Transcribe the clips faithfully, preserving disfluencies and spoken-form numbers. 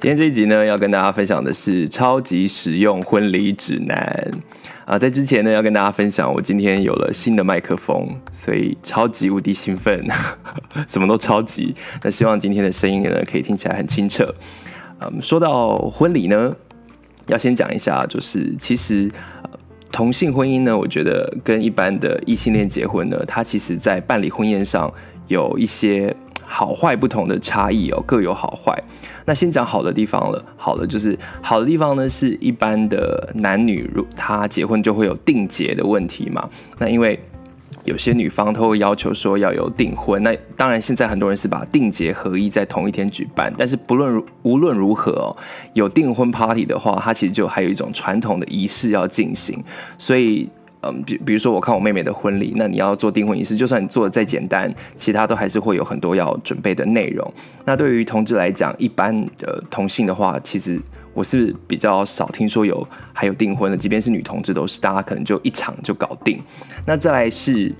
今天这一集呢，要跟大家分享的是超级实用婚礼指南啊！在之前呢，要跟大家分享，我今天有了新的麦克风，所以超级无敌兴奋，什么都超级。那希望今天的声音呢，可以听起来很清澈。嗯，说到婚礼呢，要先讲一下，就是其实、呃、同性婚姻呢，我觉得跟一般的异性恋结婚呢，它其实在办理婚宴上有一些好坏不同的差异哦，各有好坏。那先讲好的地方了，好的就是好的地方呢，是一般的男女他结婚就会有订结的问题嘛。那因为有些女方都会要求说要有订婚，那当然现在很多人是把订结合一在同一天举办，但是不论无论如何哦，有订婚 party 的话，它其实就还有一种传统的仪式要进行，所以。嗯，比比如说我看我妹妹的婚礼，那你要做订婚仪式，就算你做的再简单，其他都还是会有很多要准备的内容。那对于同志来讲，一般的同性的话，其实我是比较少听说有还有订婚的，即便是女同志都是，大家可能就一场就搞定。那再来是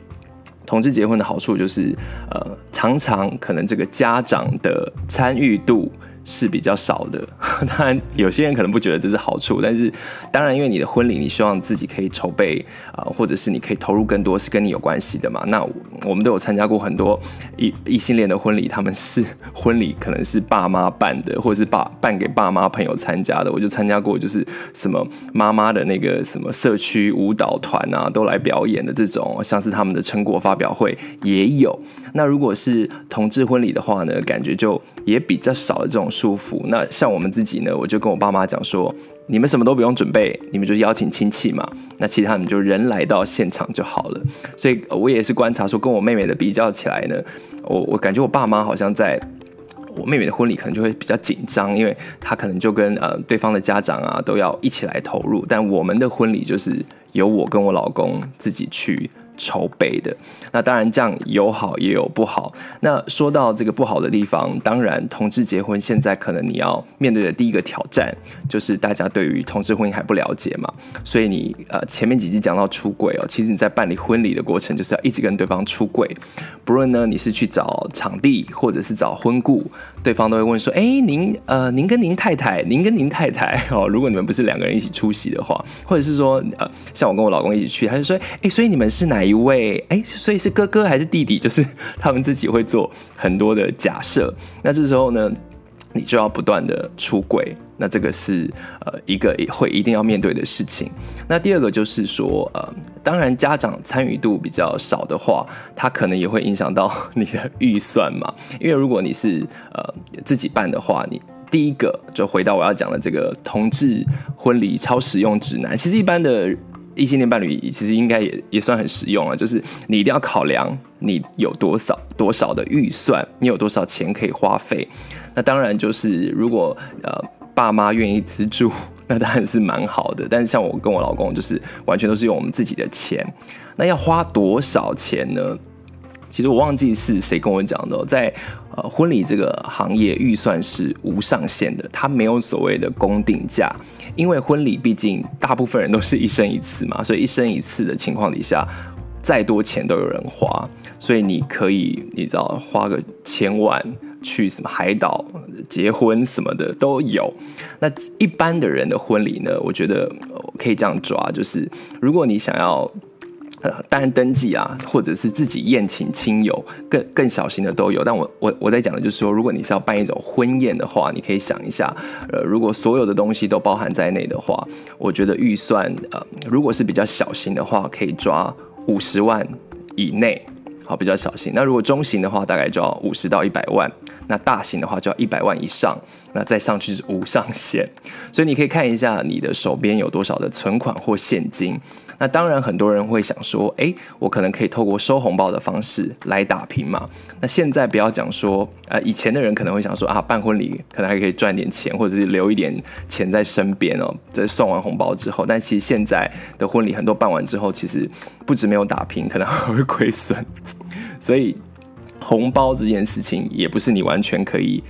同志结婚的好处就是，呃，常常可能这个家长的参与度是比较少的，当然有些人可能不觉得这是好处，但是当然因为你的婚礼你希望自己可以筹备、呃、或者是你可以投入更多，是跟你有关系的嘛。那我们都有参加过很多异性恋的婚礼，他们是婚礼可能是爸妈办的，或者是爸办给爸妈朋友参加的，我就参加过就是什么妈妈的那个什么社区舞蹈团啊都来表演的，这种像是他们的成果发表会也有。那如果是同志婚礼的话呢，感觉就也比较少的这种舒服。那像我们自己呢，我就跟我爸妈讲说，你们什么都不用准备，你们就邀请亲戚嘛，那其他你们就人来到现场就好了。所以我也是观察说，跟我妹妹的比较起来呢，我我感觉我爸妈好像在我妹妹的婚礼可能就会比较紧张，因为她可能就跟呃对方的家长啊都要一起来投入，但我们的婚礼就是由我跟我老公自己去筹备的。那当然这样有好也有不好。那说到这个不好的地方，当然同志结婚现在可能你要面对的第一个挑战就是大家对于同志婚姻还不了解嘛，所以你、呃、前面几集讲到出柜哦，其实你在办理婚礼的过程就是要一直跟对方出柜，不论呢你是去找场地或者是找婚顾，对方都会问说，哎，您呃您跟您太太您跟您太太哦，如果你们不是两个人一起出席的话，或者是说呃像我跟我老公一起去，他就说，哎，所以你们是哪一一位，哎，所以是哥哥还是弟弟？就是他们自己会做很多的假设。那这时候呢，你就要不断的出柜，那这个是呃一个会一定要面对的事情。那第二个就是说，呃，当然家长参与度比较少的话，它可能也会影响到你的预算嘛。因为如果你是呃自己办的话，你第一个就回到我要讲的这个同志婚礼超实用指南，其实一般的异性恋伴侣其实应该 也, 也算很实用了，就是你一定要考量你有多少多少的预算，你有多少钱可以花费。那当然就是如果呃爸妈愿意资助，那当然是蛮好的。但是像我跟我老公就是完全都是用我们自己的钱。那要花多少钱呢？其实我忘记是谁跟我讲的、哦，在呃婚礼这个行业，预算是无上限的，它没有所谓的公定价，因为婚礼毕竟大部分人都是一生一次嘛，所以一生一次的情况底下，再多钱都有人花，所以你可以，你知道，花个千万去什么海岛结婚什么的都有。那一般的人的婚礼呢，我觉得可以这样抓，就是如果你想要。呃，当然登记啊，或者是自己宴请亲友，更更小型的都有。但我我我在讲的就是说，如果你是要办一种婚宴的话，你可以想一下，呃，如果所有的东西都包含在内的话，我觉得预算呃，如果是比较小型的话，可以抓五十万以内，好，比较小型。那如果中型的话，大概就要五十到一百万。那大型的话就要一百万以上，那再上去是无上限。所以你可以看一下你的手边有多少的存款或现金。那当然很多人会想说，哎，我可能可以透过收红包的方式来打拼嘛。那现在不要讲说，呃，以前的人可能会想说啊，办婚礼可能还可以赚点钱，或者是留一点钱在身边哦，在算完红包之后。但其实现在的婚礼很多办完之后，其实不止没有打拼，可能还会亏损。所以红包这件事情也不是你完全可以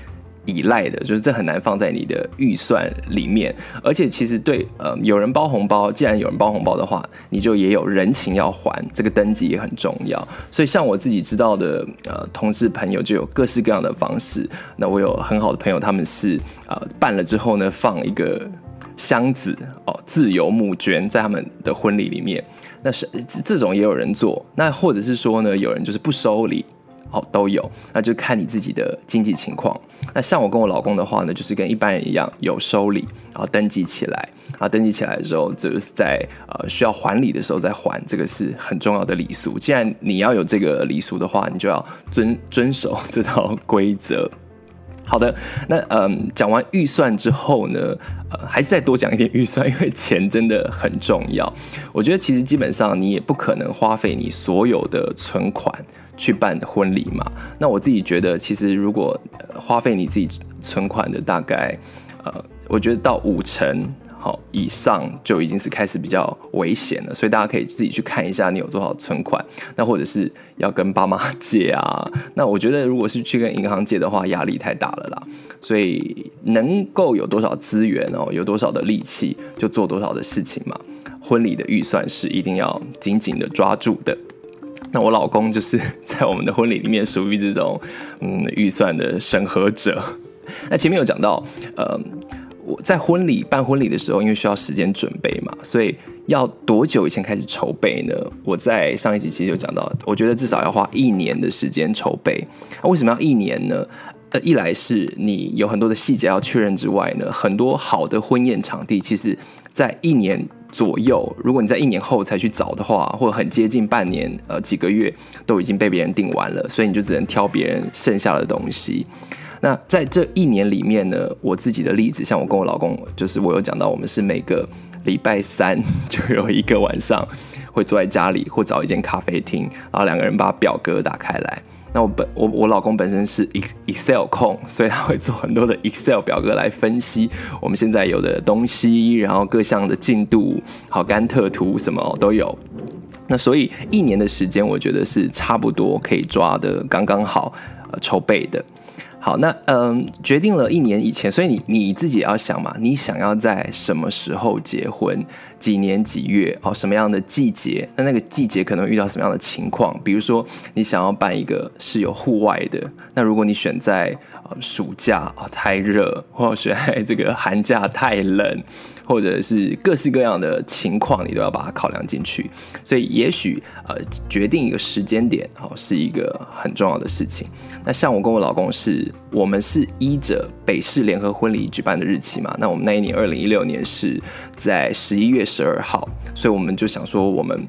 依赖的，就是这很难放在你的预算里面。而且其实对呃有人包红包，既然有人包红包的话，你就也有人情要还，这个登记也很重要。所以像我自己知道的呃同事朋友就有各式各样的方式。那我有很好的朋友，他们是呃办了之后呢，放一个箱子哦，自由募捐在他们的婚礼里面。那是这种也有人做，那或者是说呢，有人就是不收礼。哦，都有，那就看你自己的经济情况。那像我跟我老公的话呢，就是跟一般人一样有收礼，然后登记起来，然后登记起来的时候，就是在呃需要还礼的时候再还，这个是很重要的礼俗。既然你要有这个礼俗的话，你就要遵遵守这套规则。好的，那嗯，讲完预算之后呢，呃，还是再多讲一点预算，因为钱真的很重要。我觉得其实基本上你也不可能花费你所有的存款去办婚礼嘛。那我自己觉得，其实如果、呃、花费你自己存款的大概，呃，我觉得到五成。好，以上就已经是开始比较危险了，所以大家可以自己去看一下你有多少存款，那或者是要跟爸妈借啊。那我觉得如果是去跟银行借的话，压力太大了啦。所以能够有多少资源哦，有多少的力气就做多少的事情嘛。婚礼的预算是一定要紧紧的抓住的。那我老公就是在我们的婚礼里面属于这种嗯预算的审核者。那前面有讲到，呃。我在婚礼办婚礼的时候，因为需要时间准备嘛，所以要多久以前开始筹备呢？我在上一集其实有讲到，我觉得至少要花一年的时间筹备。啊，为什么要一年呢？呃，一来是你有很多的细节要确认之外呢，很多好的婚宴场地其实在一年左右，如果你在一年后才去找的话，或者很接近半年呃几个月都已经被别人订完了，所以你就只能挑别人剩下的东西。那在这一年里面呢，我自己的例子，像我跟我老公，就是我有讲到，我们是每个礼拜三就有一个晚上会坐在家里，或找一间咖啡厅，然后两个人把表格打开来。那我本我我老公本身是 Excel 控，所以他会做很多的 Excel 表格来分析我们现在有的东西，然后各项的进度，好甘特图什么都有。那所以一年的时间，我觉得是差不多可以抓的刚刚好，呃，筹备的。好，那嗯，决定了一年以前，所以你你自己也要想嘛，你想要在什么时候结婚，几年几月哦，什么样的季节？那那个季节可能遇到什么样的情况？比如说，你想要办一个是有户外的，那如果你选在、呃、暑假哦太热，或者选在这个寒假太冷，或者是各式各样的情况，你都要把它考量进去。所以也许呃，决定一个时间点哦，是一个很重要的事情。那像我跟我老公是。我们是依着北市联合婚礼举办的日期嘛，那我们那一年二零一六年是在十一月十二号，所以我们就想说，我们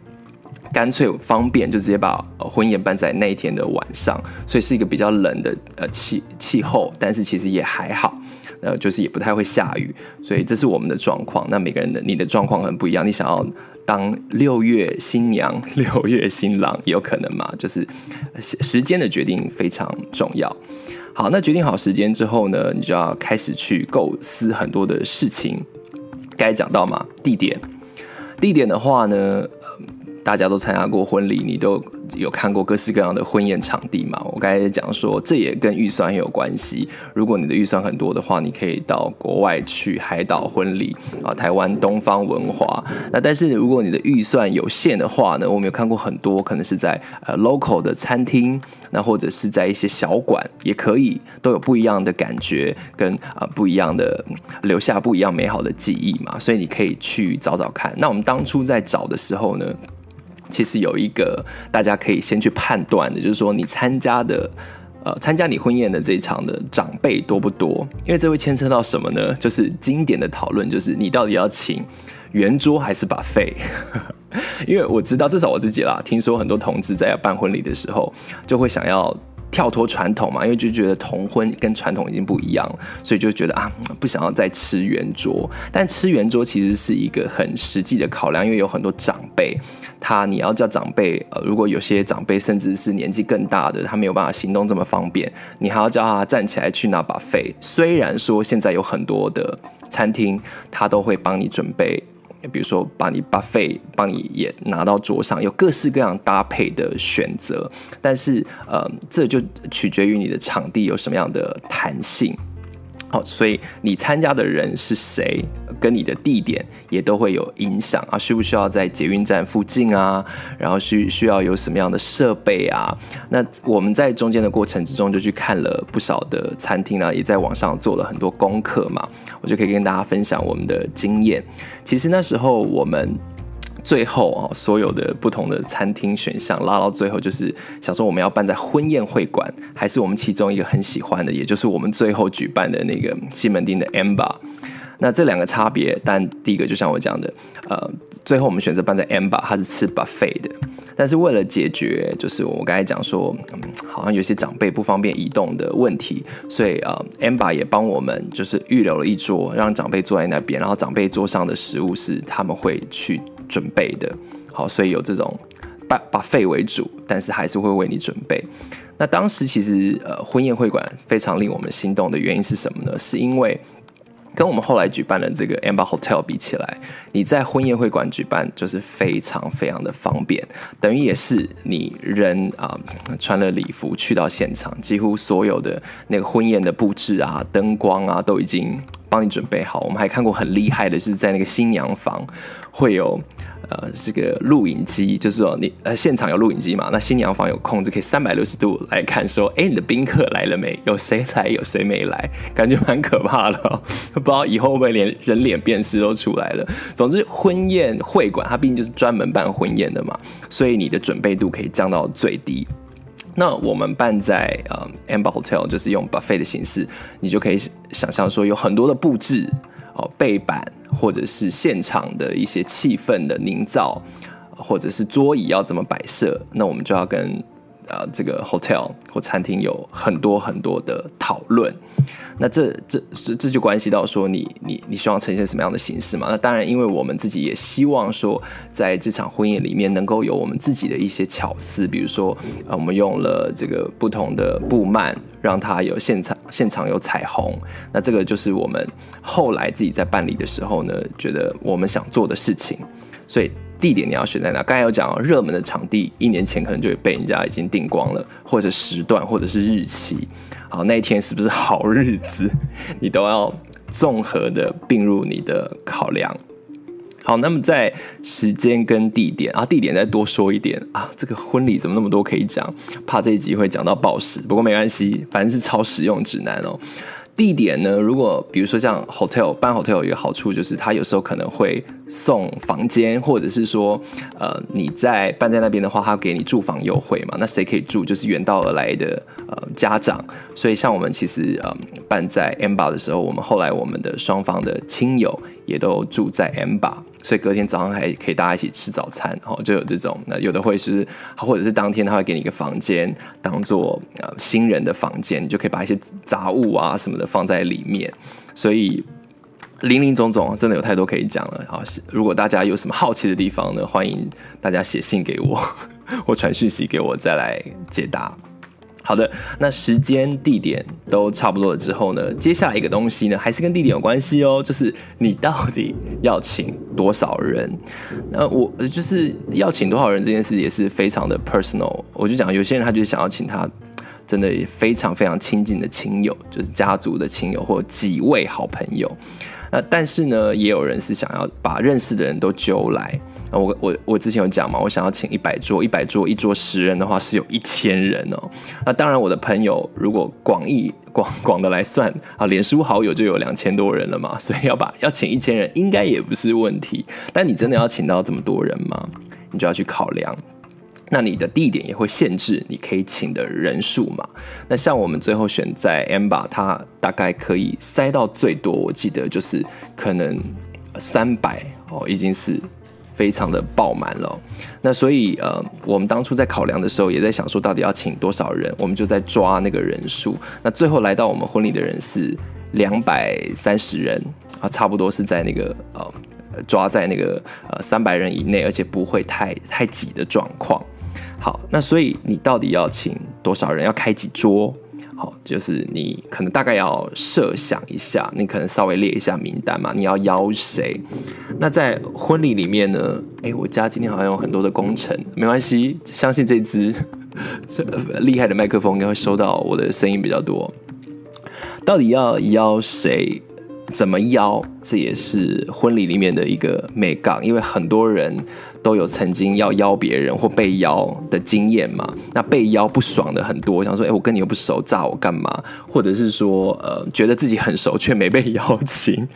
干脆方便就直接把婚宴办在那一天的晚上，所以是一个比较冷的呃气气候，但是其实也还好，呃，就是也不太会下雨，所以这是我们的状况。那每个人的你的状况很不一样，你想要当六月新娘、六月新郎也有可能嘛，就是时间的决定非常重要。好，那决定好时间之后呢，你就要开始去构思很多的事情。该讲到嘛，地点，地点的话呢，呃、大家都参加过婚礼，你都有看过各式各样的婚宴场地嘛。我刚才讲说，这也跟预算很有关系。如果你的预算很多的话，你可以到国外去海岛婚礼啊，台湾东方文华。那但是如果你的预算有限的话呢，我们有看过很多，可能是在呃 local 的餐厅。那或者是在一些小馆也可以，都有不一样的感觉跟、呃、不一样的留下不一样美好的记忆嘛，所以你可以去找找看。那我们当初在找的时候呢，其实有一个大家可以先去判断的，就是说你参加的呃，参加你婚宴的这一场的长辈多不多？因为这会牵涉到什么呢？就是经典的讨论，就是你到底要请圆桌还是 buffet？ 因为我知道，至少我自己啦，听说很多同志在办婚礼的时候，就会想要跳脱传统嘛，因为就觉得同婚跟传统已经不一样，所以就觉得啊，不想要再吃圆桌。但吃圆桌其实是一个很实际的考量，因为有很多长辈，他你要叫长辈，呃，如果有些长辈甚至是年纪更大的，他没有办法行动这么方便，你还要叫他站起来去拿 buffet。虽然说现在有很多的餐厅，他都会帮你准备。比如说把你 buffet 帮你也拿到桌上，有各式各样搭配的选择，但是呃，这就取决于你的场地有什么样的弹性。哦，所以你参加的人是谁，跟你的地点也都会有影响啊，需不需要在捷运站附近啊，然后需需要有什么样的设备啊。那我们在中间的过程之中就去看了不少的餐厅啊，也在网上做了很多功课嘛，我就可以跟大家分享我们的经验。其实那时候我们最后所有的不同的餐厅选项拉到最后，就是想说我们要办在婚宴会馆，还是我们其中一个很喜欢的，也就是我们最后举办的那个西门町的 A M B A。 那这两个差别，但第一个就像我讲的，呃，最后我们选择办在 A M B A， 它是吃 buffet 的，但是为了解决就是我刚才讲说、嗯、好像有些长辈不方便移动的问题，所以、呃、A M B A 也帮我们就是预留了一桌让长辈坐在那边，然后长辈桌上的食物是他们会去准备的。好，所以有这种 buffet 为主，但是还是会为你准备。那当时其实、呃、婚宴会馆非常令我们心动的原因是什么呢？是因为跟我们后来举办的这个 AMBA Hotel 比起来，你在婚宴会馆举办就是非常非常的方便，等于也是你人、呃、穿了礼服去到现场，几乎所有的那个婚宴的布置啊、灯光啊都已经帮你准备好。我们还看过很厉害的是，在那个新娘房会有呃这个录影机，就是说你、呃、现场有录影机嘛，那新娘房有空就可以三百六十度来看说，哎，你的宾客来了没，有谁来有谁没来，感觉蛮可怕的哦，不知道以后会不会连人脸辨识都出来了。总之婚宴会馆它毕竟就是专门办婚宴的嘛，所以你的准备度可以降到最低。那我们办在、嗯、AMBA Hotel 就是用 buffet 的形式，你就可以想象说有很多的布置、哦、背板，或者是现场的一些气氛的营造，或者是桌椅要怎么摆设，那我们就要跟、呃、这个 hotel 或餐厅有很多很多的讨论。那 这, 这, 这就关系到说 你, 你, 你希望呈现什么样的形式嘛？那当然因为我们自己也希望说在这场婚宴里面能够有我们自己的一些巧思，比如说、呃、我们用了这个不同的布幔让它有现场现场有彩虹，那这个就是我们后来自己在办理的时候呢觉得我们想做的事情。所以地点你要选在哪？刚才有讲哦，热门的场地一年前可能就会被人家已经订光了，或者时段，或者是日期。好，那一天是不是好日子，你都要综合的并入你的考量。好，那么在时间跟地点啊，地点再多说一点啊，这个婚礼怎么那么多可以讲，怕这一集会讲到爆时，不过没关系，反正是超实用指南哦。地点呢，如果比如说像 hotel 办 hotel 有一个好处就是它有时候可能会送房间，或者是说呃你在办在那边的话它给你住房优惠嘛，那谁可以住就是远道而来的呃家长。所以像我们其实、呃、办在 A M B A 的时候，我们后来我们的双方的亲友也都住在 A M B A， 所以隔天早上还可以大家一起吃早餐、哦、就有这种。那有的会是或者是当天他会给你一个房间当做、呃、新人的房间，你就可以把一些杂物啊什么的放在里面。所以林林总总真的有太多可以讲了。好，如果大家有什么好奇的地方呢，欢迎大家写信给我或传讯息给我再来解答。好的，那时间地点都差不多了之后呢，接下来一个东西呢还是跟地点有关系哦，就是你到底要请多少人。那我就是要请多少人这件事也是非常的 personal， 我就讲有些人他就是想要请他真的也非常非常亲近的亲友，就是家族的亲友或几位好朋友。那但是呢也有人是想要把认识的人都揪来。我, 我, 我之前有讲嘛，我想要请一百桌，一百桌一桌十人的话是有一千人哦。那当然我的朋友如果广义广广的来算啊，脸书好友就有两千多人了嘛，所以要把要请一千人应该也不是问题。但你真的要请到这么多人吗？你就要去考量，那你的地点也会限制你可以请的人数嘛。那像我们最后选在 A M B A， 它大概可以塞到最多我记得就是可能三百、哦、已经是非常的爆满了、哦。那所以呃，我们当初在考量的时候也在想说到底要请多少人，我们就在抓那个人数。那最后来到我们婚礼的人是两百三十人、啊、差不多是在那个呃抓在那个呃三百人以内，而且不会太太挤的状况。好，那所以你到底要请多少人，要开几桌？好，就是你可能大概要设想一下，你可能稍微列一下名单嘛，你要邀谁。那在婚礼里面呢，哎，我家今天好像有很多的工程，没关系，相信这支这厉害的麦克风应该会收到我的声音比较多。到底要邀谁，怎么邀，这也是婚礼里面的一个美感，因为很多人都有曾经要邀别人或被邀的经验嘛。那被邀不爽的很多，想说，哎，我跟你又不熟，炸我干嘛？或者是说，呃，觉得自己很熟却没被邀请，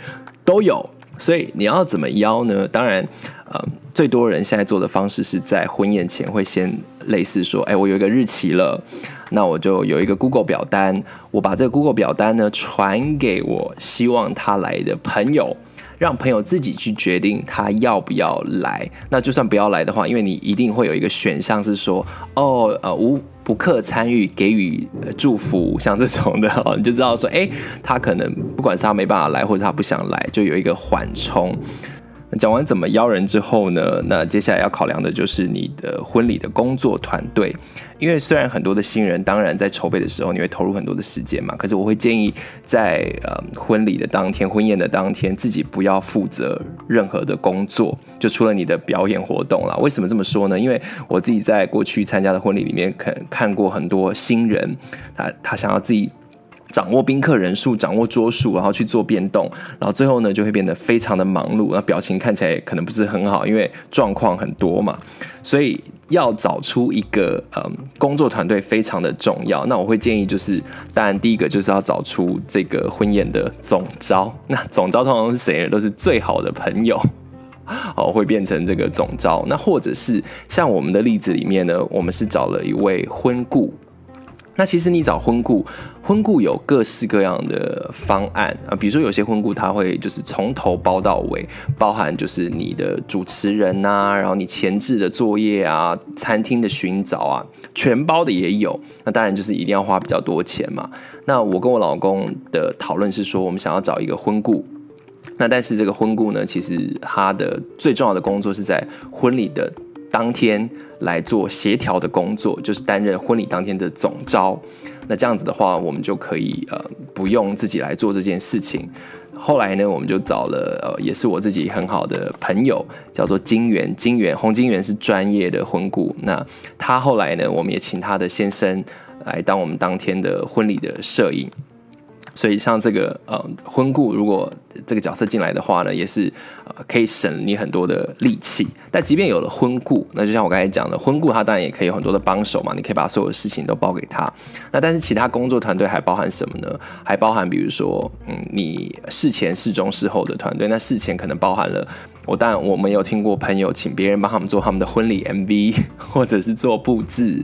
都有。所以你要怎么邀呢？当然，呃，最多人现在做的方式是在婚宴前会先类似说，哎，我有一个日期了，那我就有一个 Google 表单，我把这个 Google 表单呢传给我希望他来的朋友。让朋友自己去决定他要不要来。那就算不要来的话，因为你一定会有一个选项是说，哦，呃，无不客参与，给予、呃、祝福，像这种的、哦，你就知道说，哎，他可能不管是他没办法来，或者他不想来，就有一个缓冲。讲完怎么邀人之后呢，那接下来要考量的就是你的婚礼的工作团队。因为虽然很多的新人当然在筹备的时候你会投入很多的时间嘛，可是我会建议在、呃、婚礼的当天，婚宴的当天，自己不要负责任何的工作，就除了你的表演活动啦。为什么这么说呢？因为我自己在过去参加的婚礼里面可能看过很多新人，他他想要自己掌握宾客人数，掌握桌数，然后去做变动，然后最后呢就会变得非常的忙碌，那表情看起来可能不是很好，因为状况很多嘛。所以要找出一个、嗯、工作团队非常的重要。那我会建议就是，当然第一个就是要找出这个婚宴的总召。那总召通常是谁呢？都是最好的朋友。哦，会变成这个总召。那或者是像我们的例子里面呢，我们是找了一位婚顾。那其实你找婚顾，婚顾有各式各样的方案啊，比如说有些婚顾他会就是从头包到尾，包含就是你的主持人啊，然后你前置的作业啊，餐厅的寻找啊，全包的也有。那当然就是一定要花比较多钱嘛。那我跟我老公的讨论是说，我们想要找一个婚顾。那但是这个婚顾呢，其实他的最重要的工作是在婚礼的当天来做协调的工作，就是担任婚礼当天的总召。那这样子的话，我们就可以呃不用自己来做这件事情。后来呢，我们就找了呃也是我自己很好的朋友，叫做金源，金源洪金源是专业的婚顾。那他后来呢，我们也请他的先生来当我们当天的婚礼的摄影。所以像这个呃婚顾，如果这个角色进来的话呢，也是、呃、可以省你很多的力气。但即便有了婚顾，那就像我刚才讲的，婚顾他当然也可以有很多的帮手嘛，你可以把所有的事情都包给他。那但是其他工作团队还包含什么呢？还包含比如说，嗯，你事前、事中、事后的团队。那事前可能包含了，我当然我们有听过朋友请别人帮他们做他们的婚礼 M V， 或者是做布置。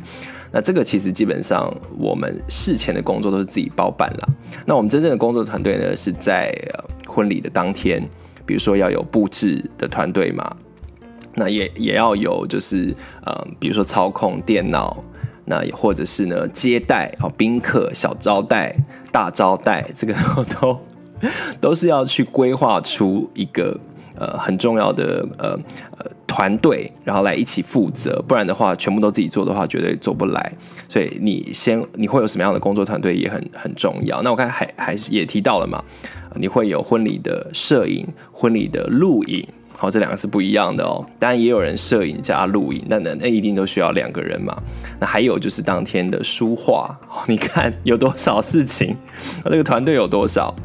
那这个其实基本上我们事前的工作都是自己包办了。那我们真正的工作团队呢，是在、呃、婚礼的当天，比如说要有布置的团队嘛，那 也, 也要有就是、呃、比如说操控电脑，那也或者是呢接待、哦、宾客小招待、大招待，这个都都是要去规划出一个呃很重要的呃呃团队，然后来一起负责，不然的话全部都自己做的话绝对做不来。所以你先你会有什么样的工作团队也很很重要。那我刚才还还也提到了嘛，你会有婚礼的摄影、婚礼的录影，好、哦，这两个是不一样的哦。当然也有人摄影加录影，那那一定都需要两个人嘛。那还有就是当天的书画、哦，你看有多少事情，这个团队有多少。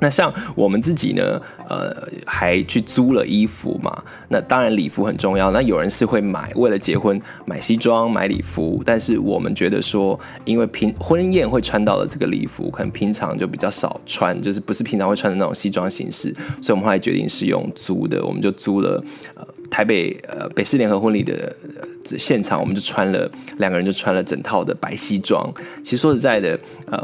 那像我们自己呢，呃，还去租了衣服嘛。那当然礼服很重要。那有人是会买，为了结婚买西装、买礼服。但是我们觉得说，因为平婚宴会穿到的这个礼服，可能平常就比较少穿，就是不是平常会穿的那种西装形式。所以我们后来决定是用租的，我们就租了、呃、台北呃北市联合婚礼的、呃、现场，我们就穿了两个人就穿了整套的白西装。其实说实在的，呃。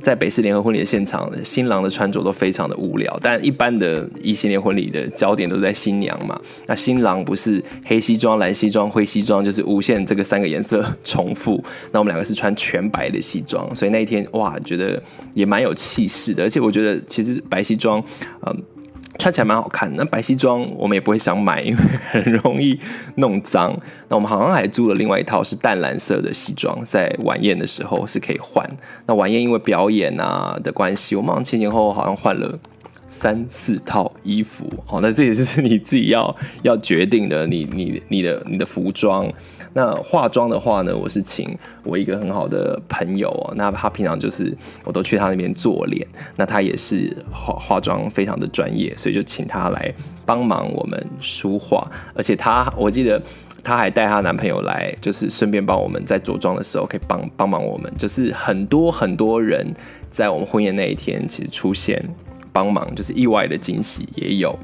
在北市联合婚礼的现场，新郎的穿着都非常的无聊，但一般的异性恋婚礼的焦点都在新娘嘛。那新郎不是黑西装、蓝西装、灰西装，就是无限这个三个颜色重复。那我们两个是穿全白的西装，所以那一天哇，觉得也蛮有气势的。而且我觉得其实白西装，嗯，穿起来蛮好看。那白西装我们也不会想买，因为很容易弄脏。那我们好像还租了另外一套是淡蓝色的西装，在晚宴的时候是可以换。那晚宴因为表演啊的关系，我们好像前前后后好像换了三四套衣服哦，那这也是你自己要要决定的，你你你的你的服装。那化妆的话呢，我是请我一个很好的朋友哦，那他平常就是我都去他那边做脸，那他也是化化妆非常的专业，所以就请他来帮忙我们梳化，而且他我记得。她还带她男朋友来，就是顺便帮我们在着装的时候可以帮帮忙我们。就是很多很多人在我们婚宴那一天其实出现帮忙，就是意外的惊喜也有。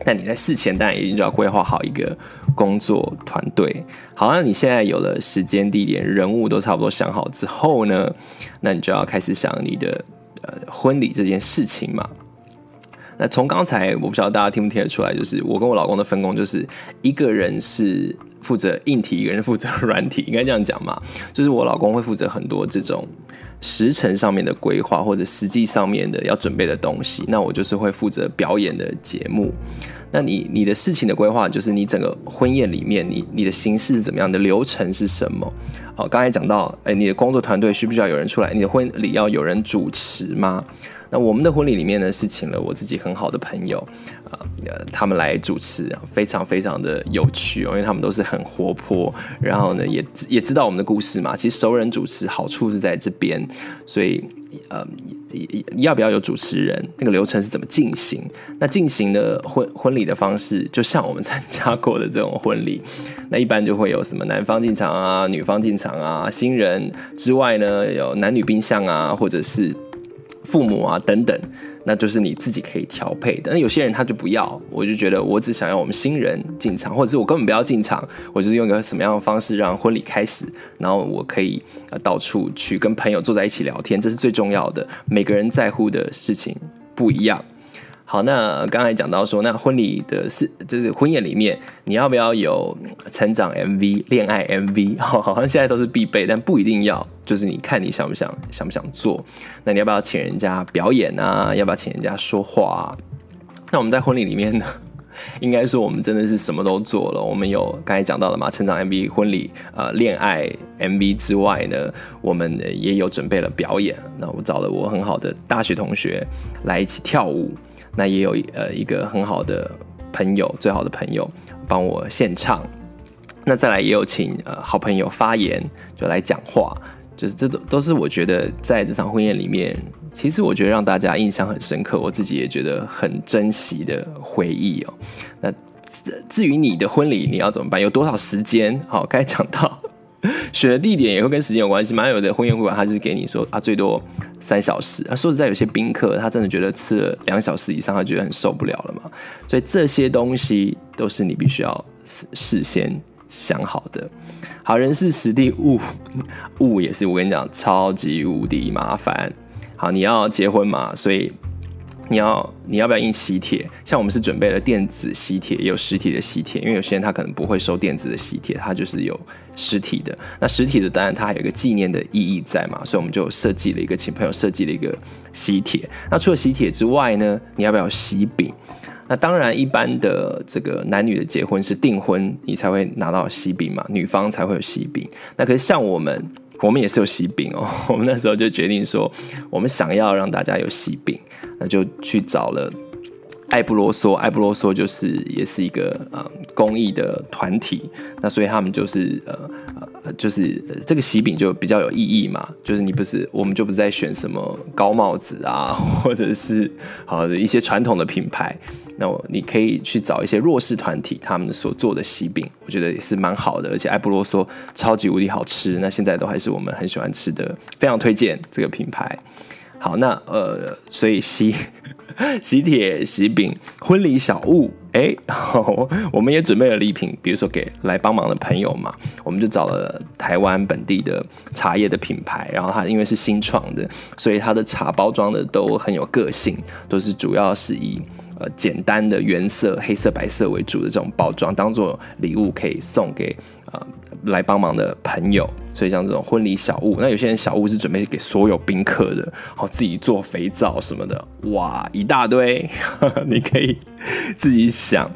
但你在事前当然一定就要规划好一个工作团队。好，那你现在有了时间、地点、人物都差不多想好之后呢，那你就要开始想你的、呃、婚礼这件事情嘛。那从刚才我不晓得大家听不听得出来，就是我跟我老公的分工就是一个人是负责硬体，一个人负责软体，应该这样讲嘛。就是我老公会负责很多这种时程上面的规划或者实际上面的要准备的东西，那我就是会负责表演的节目。那你你的事情的规划就是你整个婚宴里面你你的形式是怎么样的，流程是什么。哦，刚才讲到，哎，你的工作团队需不需要有人出来？你的婚礼要有人主持吗？那我们的婚礼里面呢，是请了我自己很好的朋友，呃，他们来主持，非常非常的有趣哦，因为他们都是很活泼，然后呢，也也知道我们的故事嘛。其实熟人主持好处是在这边，所以呃，要不要有主持人，那个流程是怎么进行？那进行的婚婚礼的方式，就像我们参加过的这种婚礼，那一般就会有什么男方进场啊、女方进场啊、新人之外呢，有男女宾相啊，或者是。父母啊等等，那就是你自己可以调配的。那有些人他就不要，我就觉得我只想要我们新人进场，或者是我根本不要进场，我就是用一个什么样的方式让婚礼开始，然后我可以、呃、到处去跟朋友坐在一起聊天，这是最重要的。每个人在乎的事情不一样。好，那刚才讲到说，那婚礼的是就是婚宴里面，你要不要有成长 M V、恋爱 M V？ 好像现在都是必备，但不一定要，就是你看你想不想想不想做。那你要不要请人家表演啊？要不要请人家说话啊？那我们在婚礼里面呢？应该说我们真的是什么都做了，我们有刚才讲到的嘛，成长 M V、婚礼、呃、恋爱 M V 之外呢，我们也有准备了表演。那我找了我很好的大学同学来一起跳舞，那也有、呃、一个很好的朋友，最好的朋友帮我献唱。那再来也有请、呃、好朋友发言，就来讲话，就是这都是我觉得在这场婚宴里面，其实我觉得让大家印象很深刻，我自己也觉得很珍惜的回忆哦。那至于你的婚礼你要怎么办，有多少时间？好，刚才讲到选的地点也会跟时间有关系，蛮有的婚宴会馆他就是给你说啊，最多三小时、啊、说实在有些宾客他真的觉得吃了两小时以上他觉得很受不了了嘛，所以这些东西都是你必须要事先想好的。好，人事实地物物也是我跟你讲超级无敌麻烦。好，你要结婚嘛，所以你要你要不要印喜帖？像我们是准备了电子喜帖，也有实体的喜帖，因为有些人他可能不会收电子的喜帖，他就是有实体的。那实体的当然它还有一个纪念的意义在嘛，所以我们就设计了一个请朋友设计了一个喜帖。那除了喜帖之外呢，你要不要喜饼？那当然，一般的这个男女的结婚是订婚，你才会拿到喜饼嘛，女方才会有喜饼。那可是像我们。我们也是有喜饼哦，我们那时候就决定说，我们想要让大家有喜饼，那就去找了爱不啰嗦。爱不啰嗦就是也是一个、嗯、公益的团体，那所以他们就是呃呃，就是这个喜饼就比较有意义嘛，就是你不是我们就不是在选什么高帽子啊，或者是好一些传统的品牌。那你可以去找一些弱势团体他们所做的喜饼，我觉得也是蛮好的，而且爱不啰嗦超级无敌好吃，那现在都还是我们很喜欢吃的，非常推荐这个品牌。好，那呃，所以喜喜帖、喜饼、婚礼小物，哎、哦，我们也准备了礼品，比如说给来帮忙的朋友嘛，我们就找了台湾本地的茶叶的品牌，然后它因为是新创的，所以它的茶包装的都很有个性，都是主要是以。呃，简单的原色黑色白色为主的这种包装，当做礼物可以送给、呃、来帮忙的朋友，所以像这种婚礼小物，那有些人小物是准备给所有宾客的，好自己做肥皂什么的，哇一大堆呵呵，你可以自己想。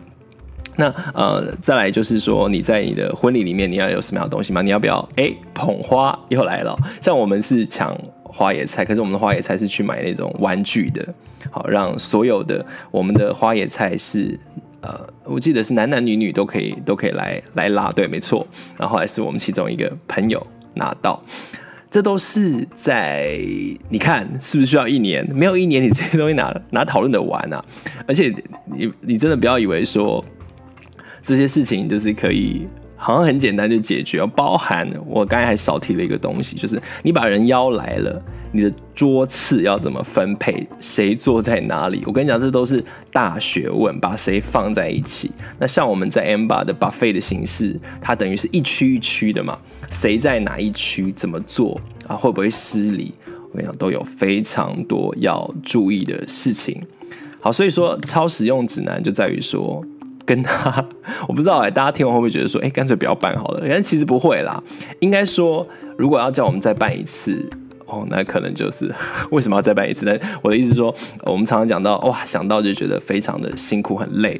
那呃，再来就是说你在你的婚礼里面你要有什么样的东西吗？你要不要哎捧花又来了？像我们是抢花野菜，可是我们的花野菜是去买那种玩具的，好让所有的我们的花野菜是呃，我记得是男男女女都可以都可以来来拉，对，没错。然后后来是我们其中一个朋友拿到，这都是在你看是不是需要一年？没有一年，你这些东西拿拿讨论的完啊！而且你你真的不要以为说这些事情就是可以好像很简单就解决，包含我刚才还少提了一个东西，就是你把人邀来了，你的桌次要怎么分配，谁坐在哪里？我跟你讲，这都是大学问，把谁放在一起。那像我们在 A M B A 的 buffet 的形式，它等于是一区一区的嘛，谁在哪一区怎么做啊？会不会失礼？我跟你讲，都有非常多要注意的事情。好，所以说超使用指南就在于说。跟他，我不知道哎、欸，大家听完会不会觉得说，哎、欸，干脆不要办好了？但其实不会啦，应该说，如果要叫我们再办一次，哦，那可能就是为什么要再办一次呢？我的意思是说，我们常常讲到，哇，想到就觉得非常的辛苦，很累，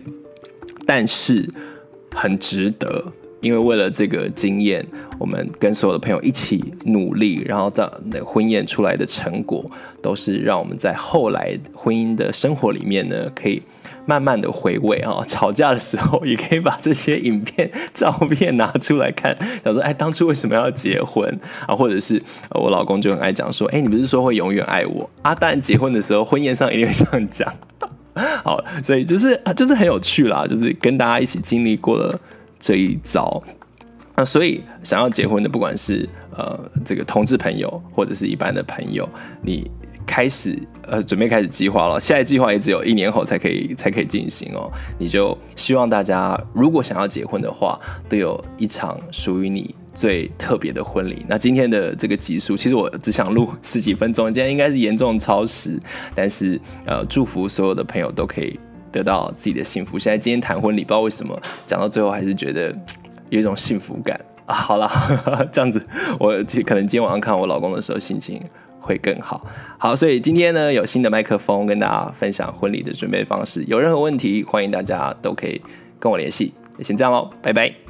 但是很值得，因为为了这个经验，我们跟所有的朋友一起努力，然后到婚宴出来的成果，都是让我们在后来婚姻的生活里面呢，可以。慢慢的回味啊、哦，吵架的时候也可以把这些影片、照片拿出来看，想说，哎，当初为什么要结婚啊？或者是我老公就很爱讲说，哎，你不是说会永远爱我啊？当然，结婚的时候婚宴上一定会这样讲。好，所以就是就是很有趣啦，就是跟大家一起经历过了这一遭。那所以想要结婚的，不管是呃这个同志朋友，或者是一般的朋友，你。开始，呃，准备开始计划了。下一计划也只有一年后才可以才可以进行哦。你就希望大家，如果想要结婚的话，都有一场属于你最特别的婚礼。那今天的这个集数，其实我只想录十几分钟，今天应该是严重超时，但是呃，祝福所有的朋友都可以得到自己的幸福。现在今天谈婚礼，不知道为什么讲到最后还是觉得有一种幸福感啊。好啦，这样子，我可能今天晚上看我老公的时候心情。会更好。好，所以今天呢，有新的麦克风跟大家分享婚礼的准备方式。有任何问题，欢迎大家都可以跟我联系。先这样喽，拜拜。